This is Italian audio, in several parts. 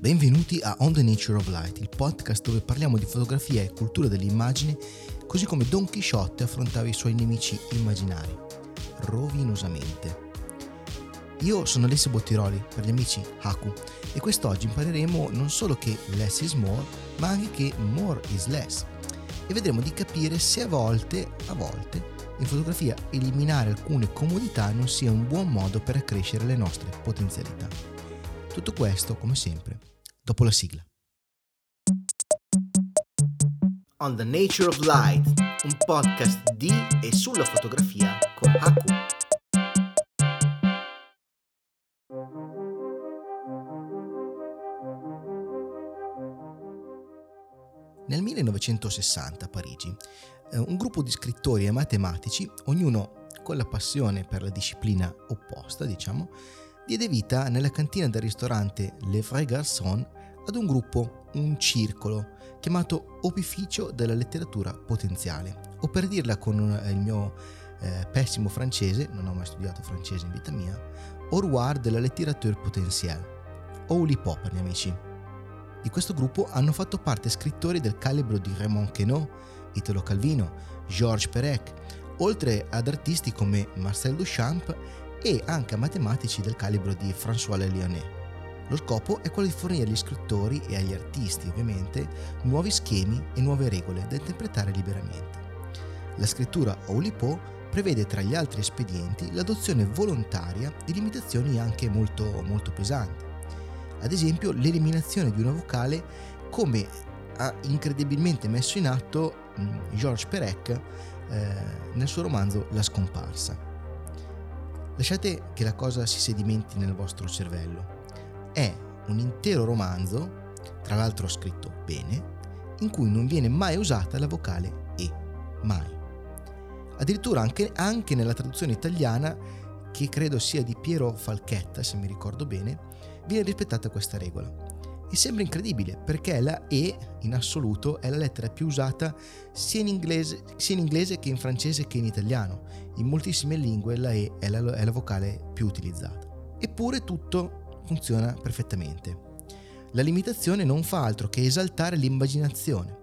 Benvenuti a On the Nature of Light, il podcast dove parliamo di fotografia e cultura dell'immagine, così come Don Chisciotte affrontava i suoi nemici immaginari, rovinosamente. Io sono Alessio Bottiroli, per gli amici Haku, e quest'oggi impareremo non solo che less is more, ma anche che more is less, e vedremo di capire se a volte, in fotografia eliminare alcune comodità non sia un buon modo per accrescere le nostre potenzialità. Tutto questo, come sempre, dopo la sigla. On the Nature of Light, un podcast di e sulla fotografia con Haku. Nel 1960 a Parigi, un gruppo di scrittori e matematici, ognuno con la passione per la disciplina opposta, diciamo, diede vita nella cantina del ristorante Le Vrai Garçon ad un gruppo, un circolo, chiamato Opificio della Letteratura Potenziale, o per dirla con il mio pessimo francese, non ho mai studiato francese in vita mia, Ouvroir de la littérature potentielle, Oulipo per gli amici. Di questo gruppo hanno fatto parte scrittori del calibro di Raymond Queneau, Italo Calvino, Georges Perec, oltre ad artisti come Marcel Duchamp e anche a matematici del calibro di François Le Lionnais. Lo scopo è quello di fornire agli scrittori e agli artisti, ovviamente, nuovi schemi e nuove regole da interpretare liberamente. La scrittura Oulipo prevede tra gli altri espedienti l'adozione volontaria di limitazioni anche molto, molto pesanti. Ad esempio, l'eliminazione di una vocale, come ha incredibilmente messo in atto Georges Perec nel suo romanzo La scomparsa. Lasciate che la cosa si sedimenti nel vostro cervello. È un intero romanzo, tra l'altro scritto bene, in cui non viene mai usata la vocale E, mai. Addirittura anche nella traduzione italiana, che credo sia di Piero Falchetta, se mi ricordo bene, viene rispettata questa regola. E sembra incredibile, perché la E, in assoluto, è la lettera più usata sia in inglese che in francese che in italiano. In moltissime lingue la E è la vocale più utilizzata. Eppure tutto funziona perfettamente. La limitazione non fa altro che esaltare l'immaginazione.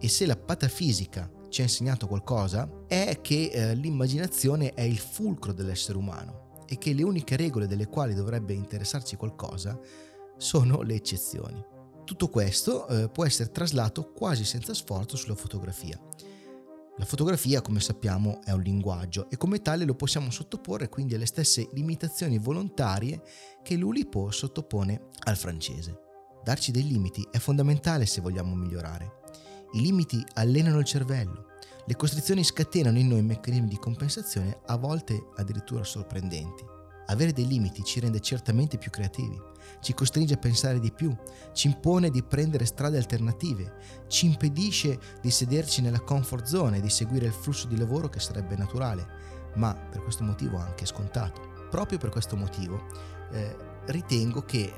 E se la patafisica ci ha insegnato qualcosa, è che l'immaginazione è il fulcro dell'essere umano e che le uniche regole delle quali dovrebbe interessarci qualcosa sono le eccezioni. Tutto questo può essere traslato quasi senza sforzo sulla fotografia. La fotografia, come sappiamo, è un linguaggio e come tale lo possiamo sottoporre quindi alle stesse limitazioni volontarie che l'Oulipo sottopone al francese. Darci dei limiti è fondamentale se vogliamo migliorare. I limiti allenano il cervello. Le costrizioni scatenano in noi meccanismi di compensazione a volte addirittura sorprendenti. Avere dei limiti ci rende certamente più creativi, ci costringe a pensare di più, ci impone di prendere strade alternative, ci impedisce di sederci nella comfort zone e di seguire il flusso di lavoro che sarebbe naturale, ma per questo motivo anche scontato. Proprio per questo motivo ritengo che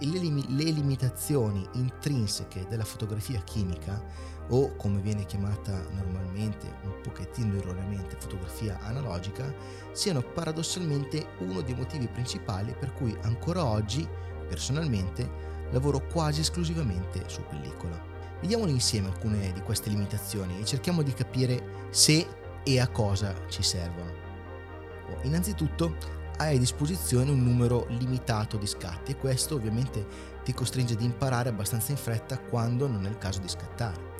le limitazioni intrinseche della fotografia chimica, o come viene chiamata normalmente, un pochettino erroneamente, fotografia analogica, siano paradossalmente uno dei motivi principali per cui ancora oggi, personalmente, lavoro quasi esclusivamente su pellicola. Vediamole insieme alcune di queste limitazioni e cerchiamo di capire se e a cosa ci servono. Innanzitutto, hai a disposizione un numero limitato di scatti e questo ovviamente ti costringe ad imparare abbastanza in fretta quando non è il caso di scattare,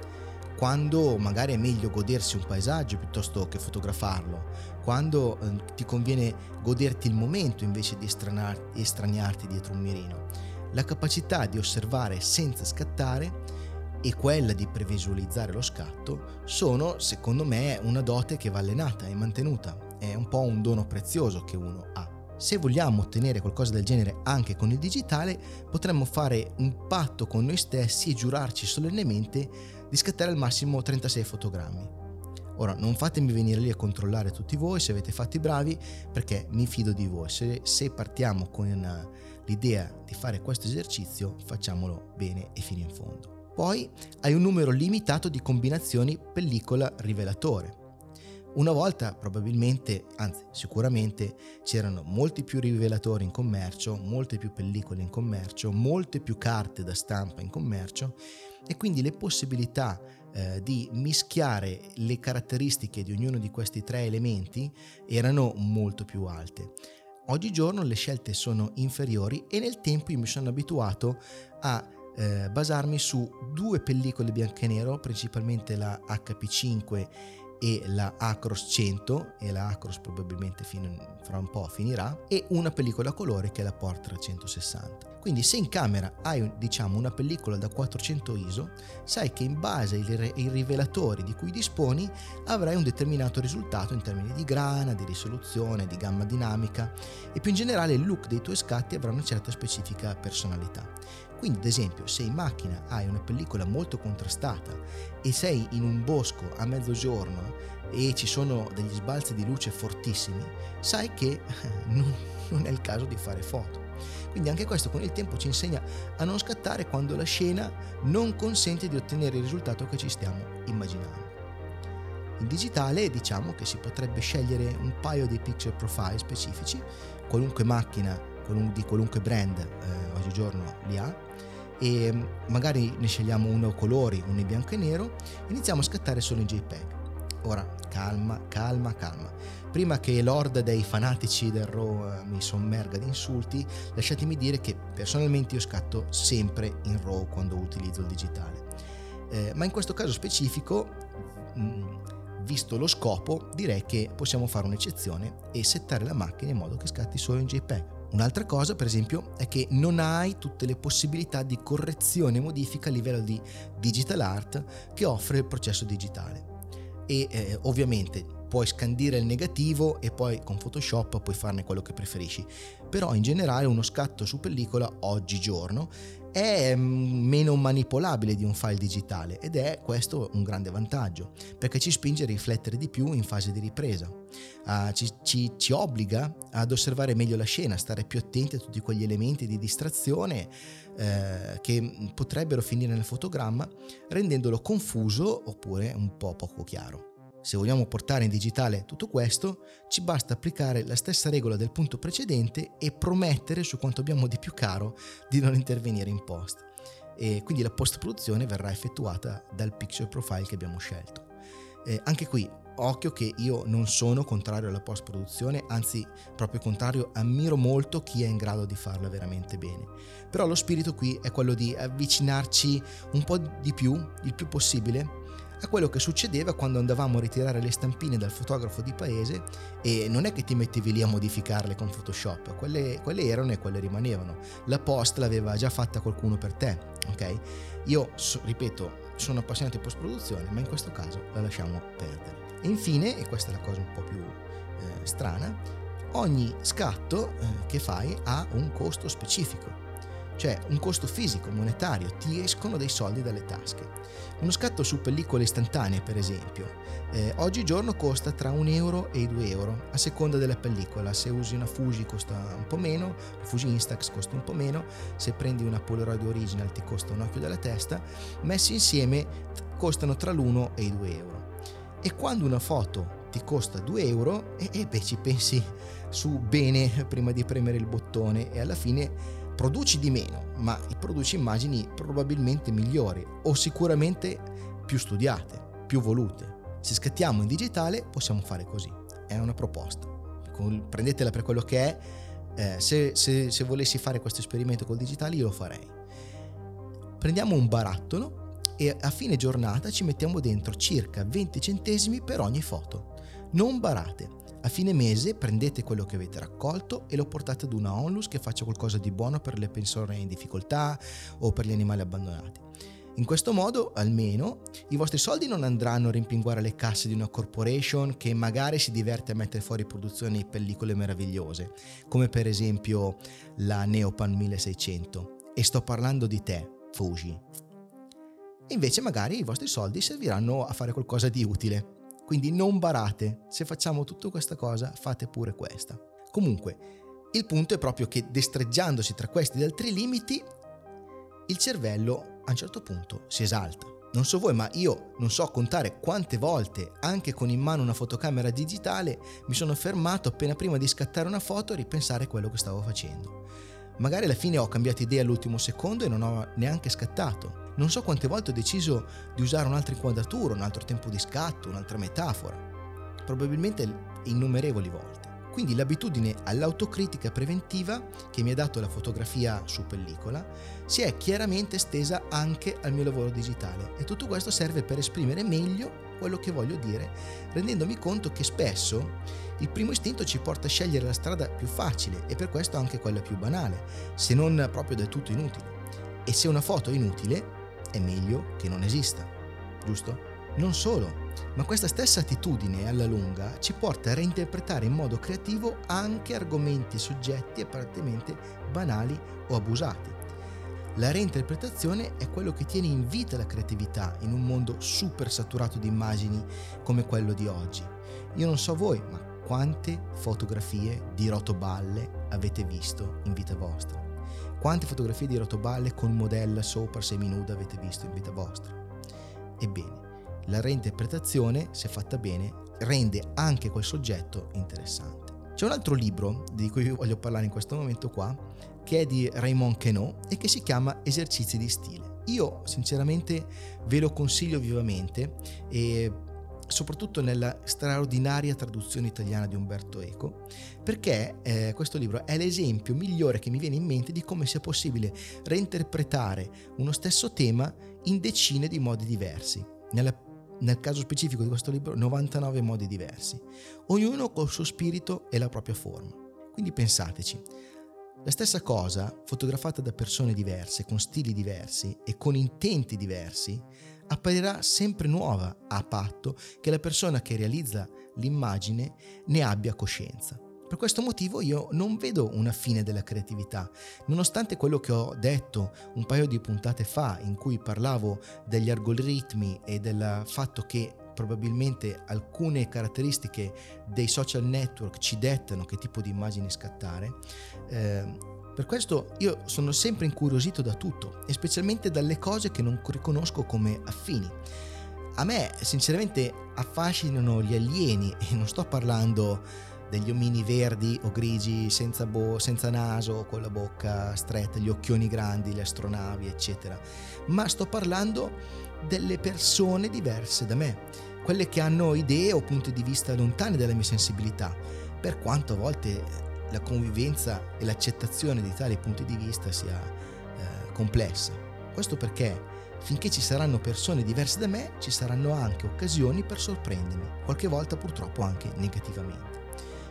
quando magari è meglio godersi un paesaggio piuttosto che fotografarlo, quando ti conviene goderti il momento invece di estraniarti dietro un mirino. La capacità di osservare senza scattare e quella di previsualizzare lo scatto sono, secondo me, una dote che va allenata e mantenuta. È un po' un dono prezioso che uno ha. Se vogliamo ottenere qualcosa del genere anche con il digitale, potremmo fare un patto con noi stessi e giurarci solennemente di scattare al massimo 36 fotogrammi. Ora, non fatemi venire lì a controllare tutti voi se avete fatti bravi, perché mi fido di voi. Se partiamo con l'idea di fare questo esercizio, facciamolo bene e fino in fondo. Poi hai un numero limitato di combinazioni pellicola-rivelatore. Una volta probabilmente, anzi sicuramente, c'erano molti più rivelatori in commercio, molte più pellicole in commercio, molte più carte da stampa in commercio, e quindi le possibilità di mischiare le caratteristiche di ognuno di questi tre elementi erano molto più alte. Oggigiorno le scelte sono inferiori e nel tempo io mi sono abituato a basarmi su due pellicole bianco e nero, principalmente la HP5 e la Acros 100, e la Acros probabilmente fra un po' finirà, e una pellicola a colore che è la Portra 160. Quindi se in camera hai, diciamo, una pellicola da 400 ISO, sai che in base ai rivelatori di cui disponi avrai un determinato risultato in termini di grana, di risoluzione, di gamma dinamica, e più in generale il look dei tuoi scatti avrà una certa specifica personalità. Quindi ad esempio se in macchina hai una pellicola molto contrastata e sei in un bosco a mezzogiorno e ci sono degli sbalzi di luce fortissimi, sai che non è il caso di fare foto. Quindi anche questo con il tempo ci insegna a non scattare quando la scena non consente di ottenere il risultato che ci stiamo immaginando. In digitale diciamo che si potrebbe scegliere un paio di picture profile specifici, qualunque macchina di qualunque brand oggigiorno li ha, e magari ne scegliamo uno colori, uno in bianco e nero, iniziamo a scattare solo in JPEG. Ora calma, prima che l'orda dei fanatici del RAW mi sommerga di insulti, lasciatemi dire che personalmente io scatto sempre in RAW quando utilizzo il digitale, ma in questo caso specifico, visto lo scopo, direi che possiamo fare un'eccezione e settare la macchina in modo che scatti solo in JPEG. Un'altra cosa, per esempio, è che non hai tutte le possibilità di correzione e modifica a livello di digital art che offre il processo digitale. E ovviamente puoi scandire il negativo e poi con Photoshop puoi farne quello che preferisci. Però in generale uno scatto su pellicola oggigiorno è meno manipolabile di un file digitale, ed è questo un grande vantaggio perché ci spinge a riflettere di più in fase di ripresa, ci obbliga ad osservare meglio la scena, stare più attenti a tutti quegli elementi di distrazione che potrebbero finire nel fotogramma, rendendolo confuso oppure un po' poco chiaro. Se vogliamo portare in digitale tutto questo, ci basta applicare la stessa regola del punto precedente e promettere su quanto abbiamo di più caro di non intervenire in post. E quindi la post-produzione verrà effettuata dal picture profile che abbiamo scelto. Anche qui, occhio che io non sono contrario alla post-produzione, anzi, proprio contrario, ammiro molto chi è in grado di farla veramente bene. Però lo spirito qui è quello di avvicinarci un po' di più, il più possibile, a quello che succedeva quando andavamo a ritirare le stampine dal fotografo di paese, e non è che ti mettevi lì a modificarle con Photoshop, quelle erano e quelle rimanevano, la post l'aveva già fatta qualcuno per te, ok? Io, ripeto, sono appassionato di post-produzione, ma in questo caso la lasciamo perdere. E infine, e questa è la cosa un po' più strana, ogni scatto che fai ha un costo specifico. Cioè un costo fisico, monetario, ti escono dei soldi dalle tasche. Uno scatto su pellicole istantanee, per esempio, oggigiorno costa tra 1 euro e i 2 euro, a seconda della pellicola. Se usi una Fuji costa un po' meno, un Fuji Instax costa un po' meno, se prendi una Polaroid original ti costa un occhio della testa, messi insieme costano tra l'1 e i 2 euro. E quando una foto ti costa 2 euro, ci pensi su bene prima di premere il bottone, e alla fine produci di meno, ma produci immagini probabilmente migliori o sicuramente più studiate, più volute. Se scattiamo in digitale possiamo fare così, è una proposta, prendetela per quello che è. Se volessi fare questo esperimento col digitale io lo farei. Prendiamo un barattolo e a fine giornata ci mettiamo dentro circa 20 centesimi per ogni foto. Non barate. A fine mese prendete quello che avete raccolto e lo portate ad una onlus che faccia qualcosa di buono per le persone in difficoltà o per gli animali abbandonati. In questo modo, almeno, i vostri soldi non andranno a rimpinguare le casse di una corporation che magari si diverte a mettere fuori produzione di pellicole meravigliose, come per esempio la Neopan 1600. E sto parlando di te, Fuji. E invece magari i vostri soldi serviranno a fare qualcosa di utile. Quindi non barate, se facciamo tutta questa cosa fate pure questa. Comunque, il punto è proprio che destreggiandosi tra questi altri limiti, il cervello a un certo punto si esalta. Non so voi, ma io non so contare quante volte, anche con in mano una fotocamera digitale, mi sono fermato appena prima di scattare una foto e ripensare a quello che stavo facendo. Magari alla fine ho cambiato idea all'ultimo secondo e non ho neanche scattato. Non so quante volte ho deciso di usare un'altra inquadratura, un altro tempo di scatto, un'altra metafora. Probabilmente innumerevoli volte. Quindi l'abitudine all'autocritica preventiva che mi ha dato la fotografia su pellicola si è chiaramente estesa anche al mio lavoro digitale, e tutto questo serve per esprimere meglio quello che voglio dire, rendendomi conto che spesso il primo istinto ci porta a scegliere la strada più facile e per questo anche quella più banale, se non proprio del tutto inutile. E se una foto è inutile, è meglio che non esista, giusto? Non solo, ma questa stessa attitudine alla lunga ci porta a reinterpretare in modo creativo anche argomenti e soggetti apparentemente banali o abusati. La reinterpretazione è quello che tiene in vita la creatività in un mondo super saturato di immagini come quello di oggi. Io non so voi, ma quante fotografie di rotoballe avete visto in vita vostra? Quante fotografie di rotoballe con modella sopra seminuda avete visto in vita vostra? Ebbene, la reinterpretazione, se fatta bene, rende anche quel soggetto interessante. C'è un altro libro di cui voglio parlare in questo momento qua, che è di Raymond Queneau e che si chiama Esercizi di stile. Io sinceramente ve lo consiglio vivamente, e soprattutto nella straordinaria traduzione italiana di Umberto Eco, perché questo libro è l'esempio migliore che mi viene in mente di come sia possibile reinterpretare uno stesso tema in decine di modi diversi. Nel caso specifico di questo libro, 99 modi diversi, ognuno col suo spirito e la propria forma. Quindi pensateci, la stessa cosa fotografata da persone diverse, con stili diversi e con intenti diversi, apparirà sempre nuova, a patto che la persona che realizza l'immagine ne abbia coscienza. Per questo motivo io non vedo una fine della creatività, nonostante quello che ho detto un paio di puntate fa, in cui parlavo degli algoritmi e del fatto che probabilmente alcune caratteristiche dei social network ci dettano che tipo di immagini scattare. Per questo io sono sempre incuriosito da tutto, e specialmente dalle cose che non riconosco come affini. A me sinceramente affascinano gli alieni, e non sto parlando degli omini verdi o grigi senza naso, con la bocca stretta, gli occhioni grandi, le astronavi, eccetera. Ma sto parlando delle persone diverse da me, quelle che hanno idee o punti di vista lontani dalla mia sensibilità, per quanto a volte la convivenza e l'accettazione di tali punti di vista sia complessa. Questo perché finché ci saranno persone diverse da me, ci saranno anche occasioni per sorprendermi, qualche volta purtroppo anche negativamente.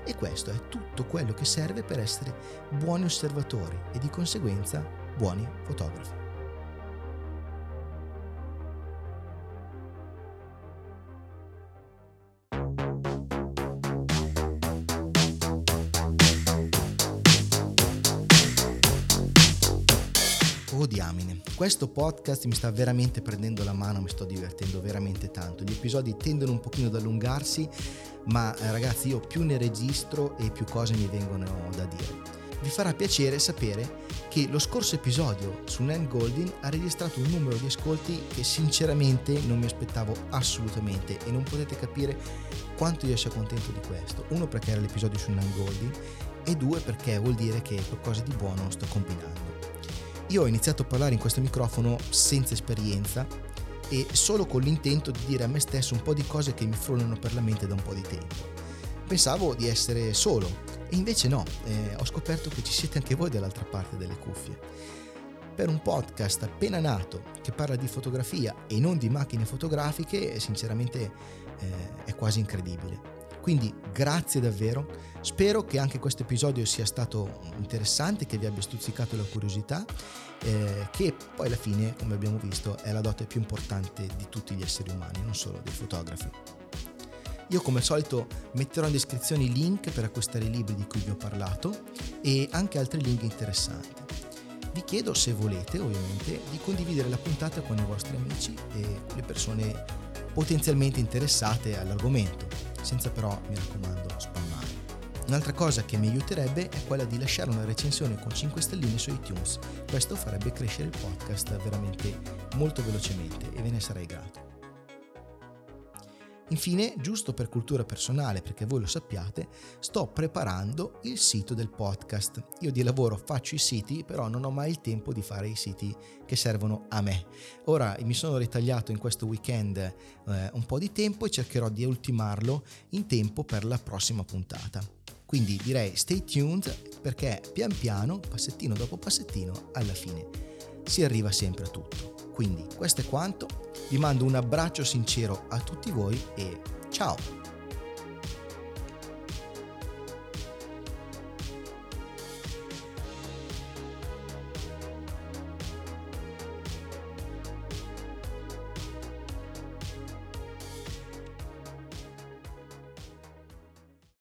E questo è tutto quello che serve per essere buoni osservatori e di conseguenza buoni fotografi. Oh diamine, questo podcast mi sta veramente prendendo la mano, mi sto divertendo veramente tanto. Gli episodi tendono un pochino ad allungarsi, ma ragazzi, io più ne registro e più cose mi vengono da dire. Vi farà piacere sapere che lo scorso episodio su Nan Goldin ha registrato un numero di ascolti che sinceramente non mi aspettavo assolutamente, e non potete capire quanto io sia contento di questo. Uno, perché era l'episodio su Nan Goldin, e due, perché vuol dire che qualcosa di buono sto combinando. Io ho iniziato a parlare in questo microfono senza esperienza e solo con l'intento di dire a me stesso un po' di cose che mi frullano per la mente da un po' di tempo. Pensavo di essere solo, e invece no, ho scoperto che ci siete anche voi dall'altra parte delle cuffie. Per un podcast appena nato che parla di fotografia e non di macchine fotografiche, sinceramente è quasi incredibile. Quindi grazie davvero, spero che anche questo episodio sia stato interessante, che vi abbia stuzzicato la curiosità, che poi alla fine, come abbiamo visto, è la dote più importante di tutti gli esseri umani, non solo dei fotografi. Io come al solito metterò in descrizione i link per acquistare i libri di cui vi ho parlato e anche altri link interessanti. Vi chiedo, se volete ovviamente, di condividere la puntata con i vostri amici e le persone potenzialmente interessate all'argomento, senza però, mi raccomando, spammare. Un'altra cosa che mi aiuterebbe è quella di lasciare una recensione con 5 stelline su iTunes. Questo farebbe crescere il podcast veramente molto velocemente e ve ne sarei grato. Infine, giusto per cultura personale, perché voi lo sappiate, sto preparando il sito del podcast. Io di lavoro faccio i siti, però non ho mai il tempo di fare i siti che servono a me. Ora mi sono ritagliato in questo weekend un po' di tempo e cercherò di ultimarlo in tempo per la prossima puntata. Quindi direi stay tuned, perché pian piano, passettino dopo passettino, alla fine si arriva sempre a tutto. Quindi questo è quanto, vi mando un abbraccio sincero a tutti voi e ciao!